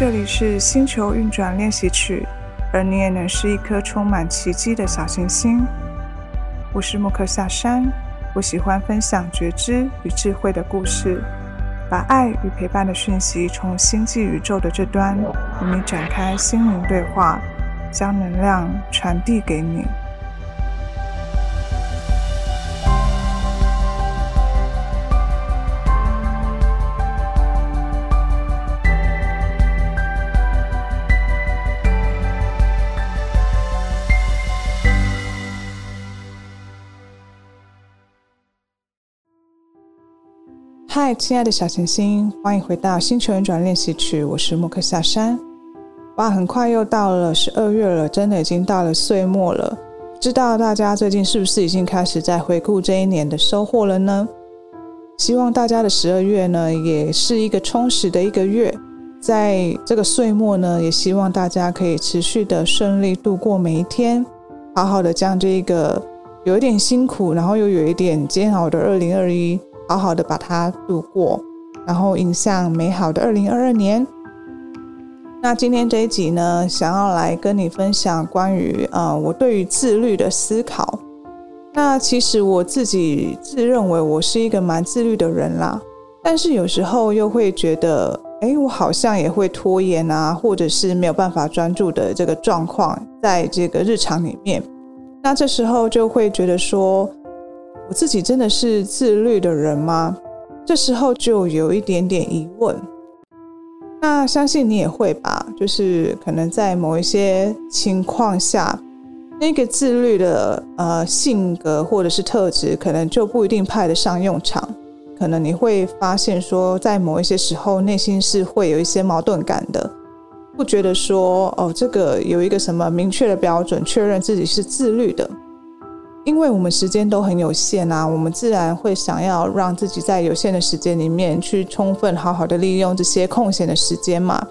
这里是星球运转练习曲，而你也能是一颗充满奇迹的小行星。我是Moksha-Shan，我喜欢分享觉知与智慧的故事，把爱与陪伴的讯息从星际宇宙的这端与你展开心灵对话，将能量传递给你。嗨，亲爱的小行星，欢迎回到星球运转练习曲，我是Moksha-Shan。哇，很快又到了12月了，真的已经到了岁末了。不知道大家最近是不是已经开始在回顾这一年的收获了呢？希望大家的12月呢也是一个充实的一个月，在这个岁末呢，也希望大家可以持续的顺利度过每一天，好好的将这个有一点辛苦然后又有一点煎熬的2021好好的把它度过，然后迎向美好的2022年。那今天这一集呢，想要来跟你分享关于我对于自律的思考。那其实我自己自认为我是一个蛮自律的人啦，但是有时候又会觉得我好像也会拖延啊，或者是没有办法专注的这个状况在这个日常里面。那这时候就会觉得说，我自己真的是自律的人吗？这时候就有一点点疑问。那相信你也会吧，就是可能在某一些情况下，那个自律的性格或者是特质可能就不一定派得上用场。可能你会发现说，在某一些时候内心是会有一些矛盾感的，不觉得说这个有一个什么明确的标准确认自己是自律的。因为我们时间都很有限啊，我们自然会想要让自己在有限的时间里面去充分好好的利用这些空闲的时间嘛，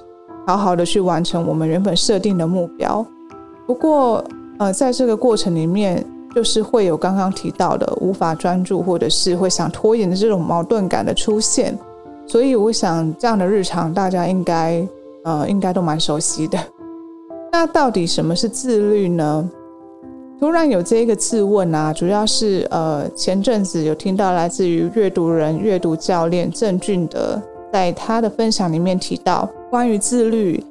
好好的去完成我们原本设定的目标。不过在这个过程里面，就是会有刚刚提到的无法专注或者是会想拖延的这种矛盾感的出现。所以我想这样的日常大家应该都蛮熟悉的。那到底什么是自律呢？突然有这一个自问啊，主要是前阵子有听到来自于阅读人阅读教练郑俊德在他的分享里面提到，关于自律，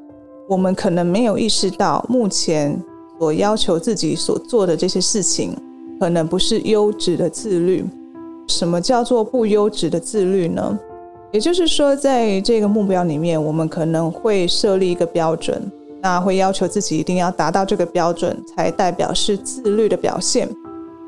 我们可能没有意识到目前所要求自己所做的这些事情可能不是优质的自律。什么叫做不优质的自律呢？也就是说，在这个目标里面，我们可能会设立一个标准，那会要求自己一定要达到这个标准才代表是自律的表现。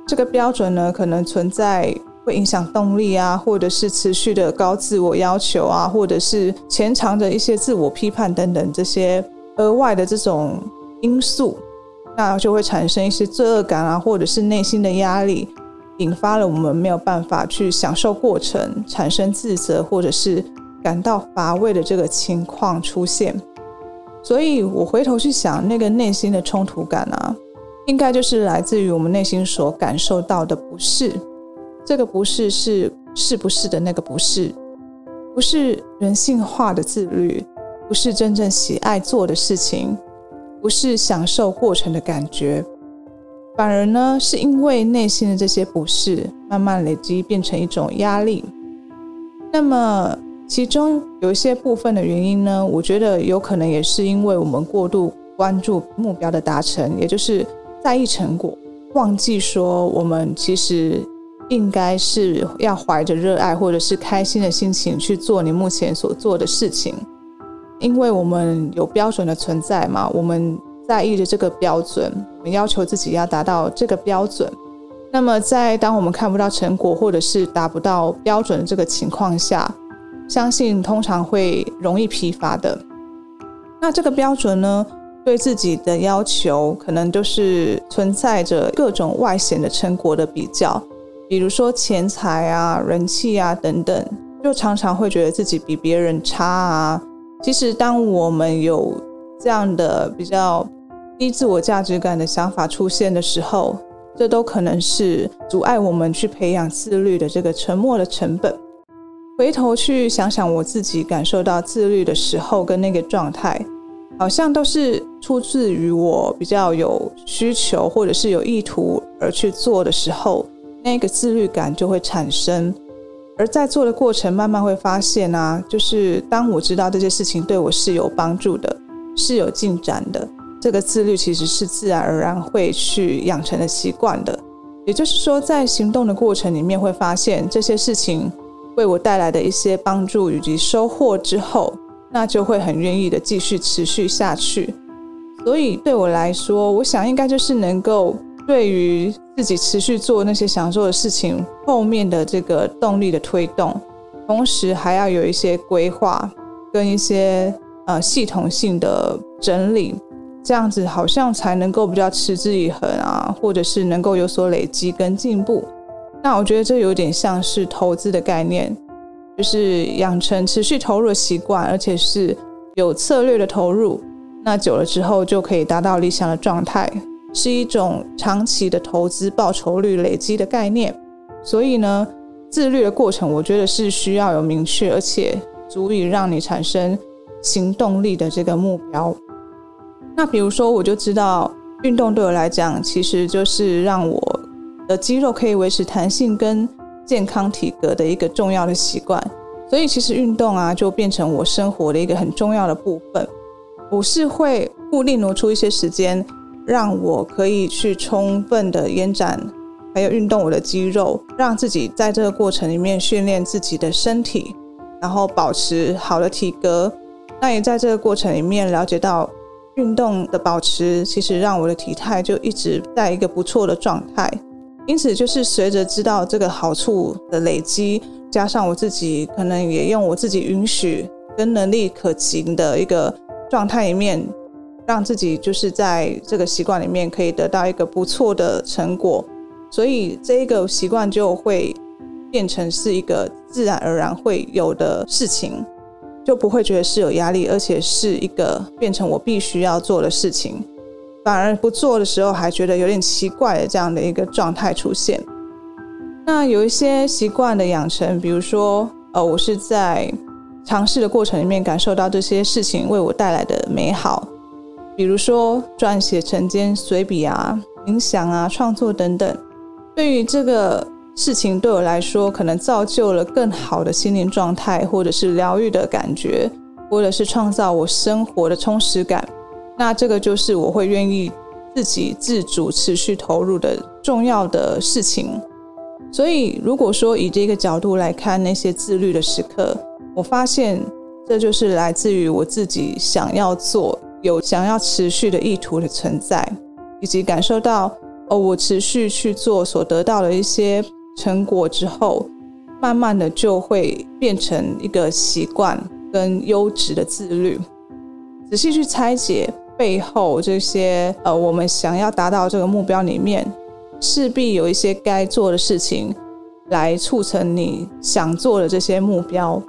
这个标准呢，可能存在会影响动力啊，或者是持续的高自我要求啊，或者是潜藏着一些自我批判等等这些额外的这种因素，那就会产生一些罪恶感啊，或者是内心的压力，引发了我们没有办法去享受过程，产生自责或者是感到乏味的这个情况出现。所以我回头去想，那个内心的冲突感啊，应该就是来自于我们内心所感受到的不适。这个不适是不是的那个不适，不是人性化的自律，不是真正喜爱做的事情，不是享受过程的感觉，反而呢是因为内心的这些不适慢慢累积变成一种压力。那么其中有一些部分的原因呢，我觉得有可能也是因为我们过度关注目标的达成，也就是在意成果，忘记说我们其实应该是要怀着热爱或者是开心的心情去做你目前所做的事情。因为我们有标准的存在嘛，我们在意着这个标准，我们要求自己要达到这个标准。那么在当我们看不到成果或者是达不到标准的这个情况下，相信通常会容易疲乏的。那这个标准呢，对自己的要求可能就是存在着各种外显的成果的比较，比如说钱财啊、人气啊等等，就常常会觉得自己比别人差啊。其实当我们有这样的比较低自我价值感的想法出现的时候，这都可能是阻碍我们去培养自律的这个沉默的成本。回头去想想我自己感受到自律的时候跟那个状态，好像都是出自于我比较有需求或者是有意图而去做的时候，那个自律感就会产生。而在做的过程慢慢会发现啊，就是当我知道这些事情对我是有帮助的，是有进展的，这个自律其实是自然而然会去养成的习惯的。也就是说，在行动的过程里面会发现这些事情为我带来的一些帮助以及收获之后，那就会很愿意的继续持续下去。所以对我来说，我想应该就是能够对于自己持续做那些想做的事情后面的这个动力的推动，同时还要有一些规划跟一些系统性的整理，这样子好像才能够比较持之以恒啊，或者是能够有所累积跟进步。那我觉得这有点像是投资的概念，就是养成持续投入的习惯，而且是有策略的投入，那久了之后就可以达到理想的状态，是一种长期的投资报酬率累积的概念。所以呢，自律的过程我觉得是需要有明确而且足以让你产生行动力的这个目标。那比如说，我就知道运动对我来讲其实就是让我的肌肉可以维持弹性跟健康体格的一个重要的习惯，所以其实运动啊就变成我生活的一个很重要的部分。我是会固定挪出一些时间让我可以去充分的延展还有运动我的肌肉，让自己在这个过程里面训练自己的身体，然后保持好的体格。那也在这个过程里面了解到，运动的保持其实让我的体态就一直在一个不错的状态。因此就是随着知道这个好处的累积，加上我自己可能也用我自己允许跟能力可行的一个状态里面，让自己就是在这个习惯里面可以得到一个不错的成果，所以这个习惯就会变成是一个自然而然会有的事情，就不会觉得是有压力，而且是一个变成我必须要做的事情，反而不做的时候还觉得有点奇怪的这样的一个状态出现。那有一些习惯的养成，比如说我是在尝试的过程里面感受到这些事情为我带来的美好，比如说撰写晨间随笔啊、冥想啊、创作等等，对于这个事情对我来说可能造就了更好的心灵状态，或者是疗愈的感觉，或者是创造我生活的充实感。那这个就是我会愿意自己自主持续投入的重要的事情。所以如果说以这个角度来看那些自律的时刻，我发现这就是来自于我自己想要做，有想要持续的意图的存在，以及感受到我持续去做所得到的一些成果之后，慢慢的就会变成一个习惯跟优质的自律。仔细去拆解背后这些我们想要达到这个目标里面，势必有一些该做的事情来促成你想做的这些目标。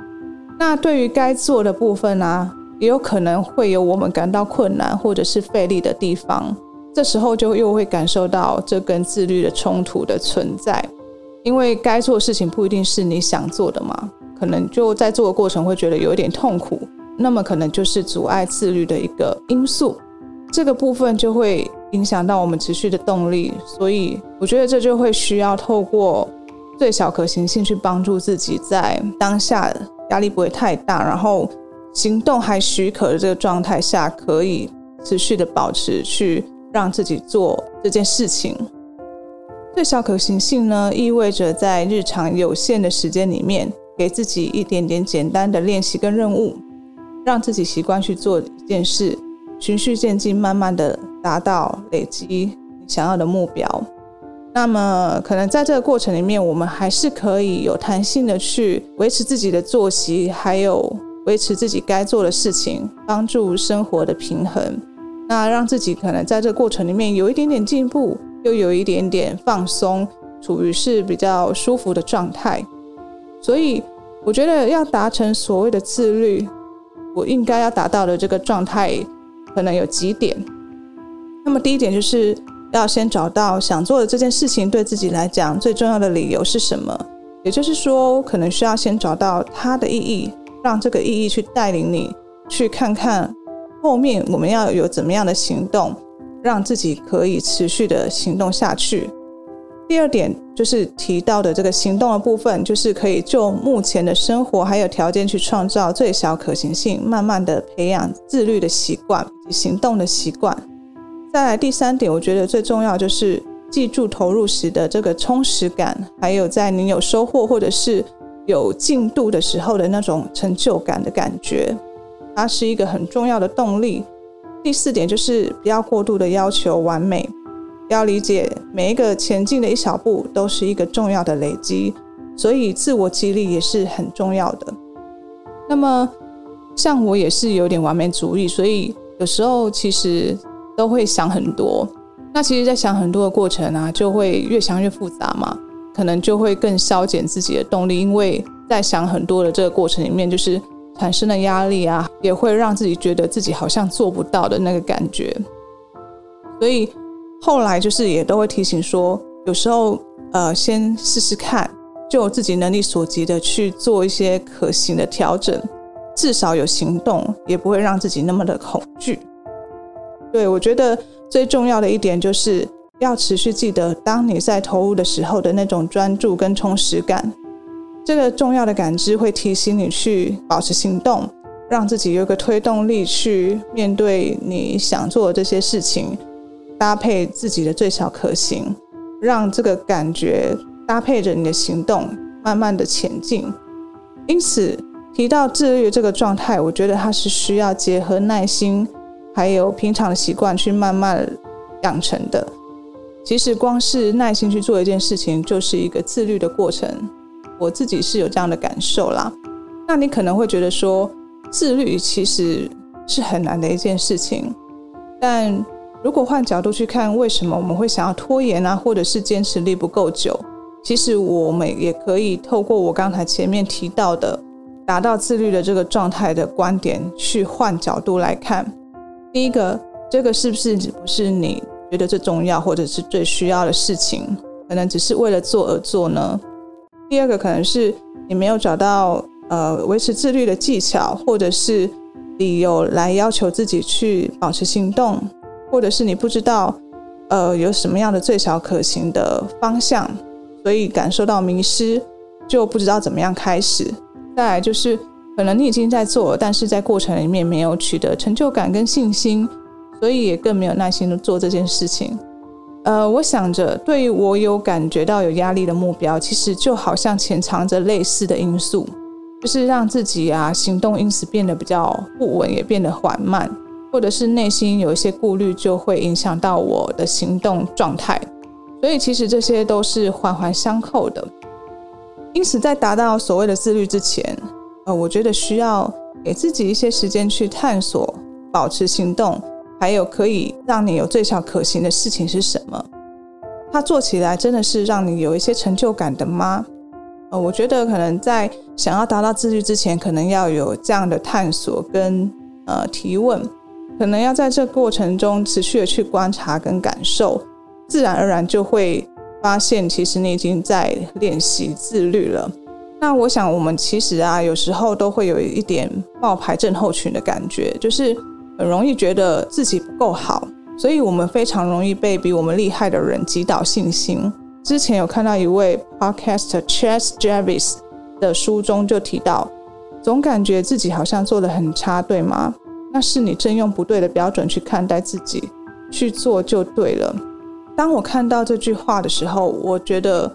那对于该做的部分啊，也有可能会有我们感到困难或者是费力的地方，这时候就又会感受到这跟自律的冲突的存在。因为该做的事情不一定是你想做的嘛，可能就在做的过程会觉得有一点痛苦，那么可能就是阻碍自律的一个因素，这个部分就会影响到我们持续的动力。所以我觉得这就会需要透过最小可行性去帮助自己在当下压力不会太大，然后行动还许可的这个状态下，可以持续的保持去让自己做这件事情。最小可行性呢，意味着在日常有限的时间里面，给自己一点点简单的练习跟任务，让自己习惯去做一件事，循序渐进，慢慢的达到累积你想要的目标。那么可能在这个过程里面，我们还是可以有弹性的去维持自己的作息，还有维持自己该做的事情，帮助生活的平衡。那让自己可能在这个过程里面有一点点进步，又有一点点放松，处于是比较舒服的状态。所以我觉得要达成所谓的自律，我应该要达到的这个状态可能有几点。那么第一点就是要先找到想做的这件事情对自己来讲最重要的理由是什么，也就是说，可能需要先找到它的意义，让这个意义去带领你去看看后面我们要有怎么样的行动，让自己可以持续的行动下去。第二点就是提到的这个行动的部分，就是可以就目前的生活还有条件去创造最小可行性，慢慢的培养自律的习惯以及行动的习惯。再来第三点，我觉得最重要就是记住投入时的这个充实感，还有在你有收获或者是有进度的时候的那种成就感的感觉，它是一个很重要的动力。第四点就是不要过度的要求完美，要理解每一个前进的一小步都是一个重要的累积，所以自我激励也是很重要的。那么像我也是有点完美主义，所以有时候其实都会想很多，那其实在想很多的过程啊，就会越想越复杂嘛，可能就会更削减自己的动力，因为在想很多的这个过程里面就是产生的压力啊，也会让自己觉得自己好像做不到的那个感觉。所以后来就是也都会提醒说，有时候先试试看，就自己能力所及的去做一些可行的调整，至少有行动，也不会让自己那么的恐惧。对，我觉得最重要的一点就是要持续记得当你在投入的时候的那种专注跟充实感，这个重要的感知会提醒你去保持行动，让自己有一个推动力去面对你想做的这些事情，搭配自己的最小可行，让这个感觉搭配着你的行动慢慢的前进。因此提到自律这个状态，我觉得它是需要结合耐心还有平常的习惯去慢慢养成的。其实光是耐心去做一件事情就是一个自律的过程，我自己是有这样的感受啦。那你可能会觉得说自律其实是很难的一件事情，但如果换角度去看，为什么我们会想要拖延啊，或者是坚持力不够久，其实我们也可以透过我刚才前面提到的达到自律的这个状态的观点去换角度来看。第一个，这个是不是你觉得最重要或者是最需要的事情，可能只是为了做而做呢？第二个可能是你没有找到维持自律的技巧或者是理由来要求自己去保持行动，或者是你不知道有什么样的最小可行的方向，所以感受到迷失，就不知道怎么样开始。再来就是可能你已经在做了，但是在过程里面没有取得成就感跟信心，所以也更没有耐心的做这件事情。我想着对于我有感觉到有压力的目标，其实就好像潜藏着类似的因素，就是让自己啊行动因此变得比较不稳，也变得缓慢，或者是内心有一些顾虑，就会影响到我的行动状态。所以其实这些都是环环相扣的。因此在达到所谓的自律之前，我觉得需要给自己一些时间去探索保持行动，还有可以让你有最小可行的事情是什么，它做起来真的是让你有一些成就感的吗？我觉得可能在想要达到自律之前，可能要有这样的探索跟提问，可能要在这过程中持续的去观察跟感受，自然而然就会发现其实你已经在练习自律了。那我想我们其实啊有时候都会有一点冒牌症候群的感觉，就是很容易觉得自己不够好，所以我们非常容易被比我们厉害的人击倒信心。之前有看到一位 podcaster Chess Jarvis 的书中就提到，总感觉自己好像做得很差，对吗？那是你正用不对的标准去看待自己，去做就对了。当我看到这句话的时候，我觉得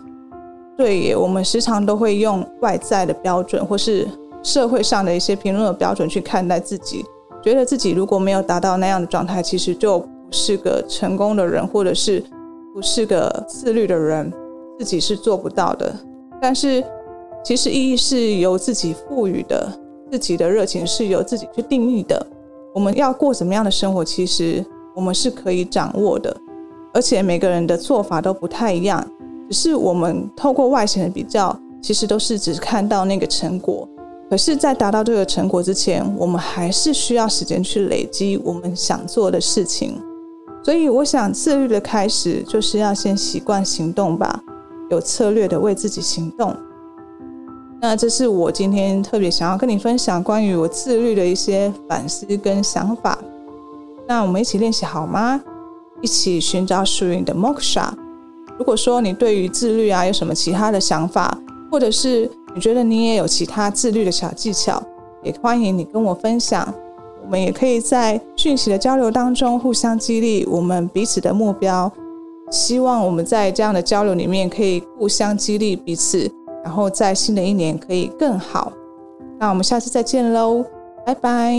对耶，我们时常都会用外在的标准或是社会上的一些评论的标准去看待自己，觉得自己如果没有达到那样的状态，其实就不是个成功的人，或者是不是个自律的人，自己是做不到的。但是其实意义是由自己赋予的，自己的热情是由自己去定义的，我们要过什么样的生活，其实我们是可以掌握的，而且每个人的做法都不太一样，只是我们透过外显的比较，其实都是只看到那个成果。可是在达到这个成果之前，我们还是需要时间去累积我们想做的事情。所以我想自律的开始就是要先习惯行动吧，有策略的为自己行动，那这是我今天特别想要跟你分享关于我自律的一些反思跟想法。那我们一起练习好吗？一起寻找属于你的 Moksha。 如果说你对于自律啊有什么其他的想法，或者是你觉得你也有其他自律的小技巧，也欢迎你跟我分享。我们也可以在讯息的交流当中互相激励我们彼此的目标，希望我们在这样的交流里面可以互相激励彼此，然后在新的一年可以更好。那我们下次再见喽，拜拜。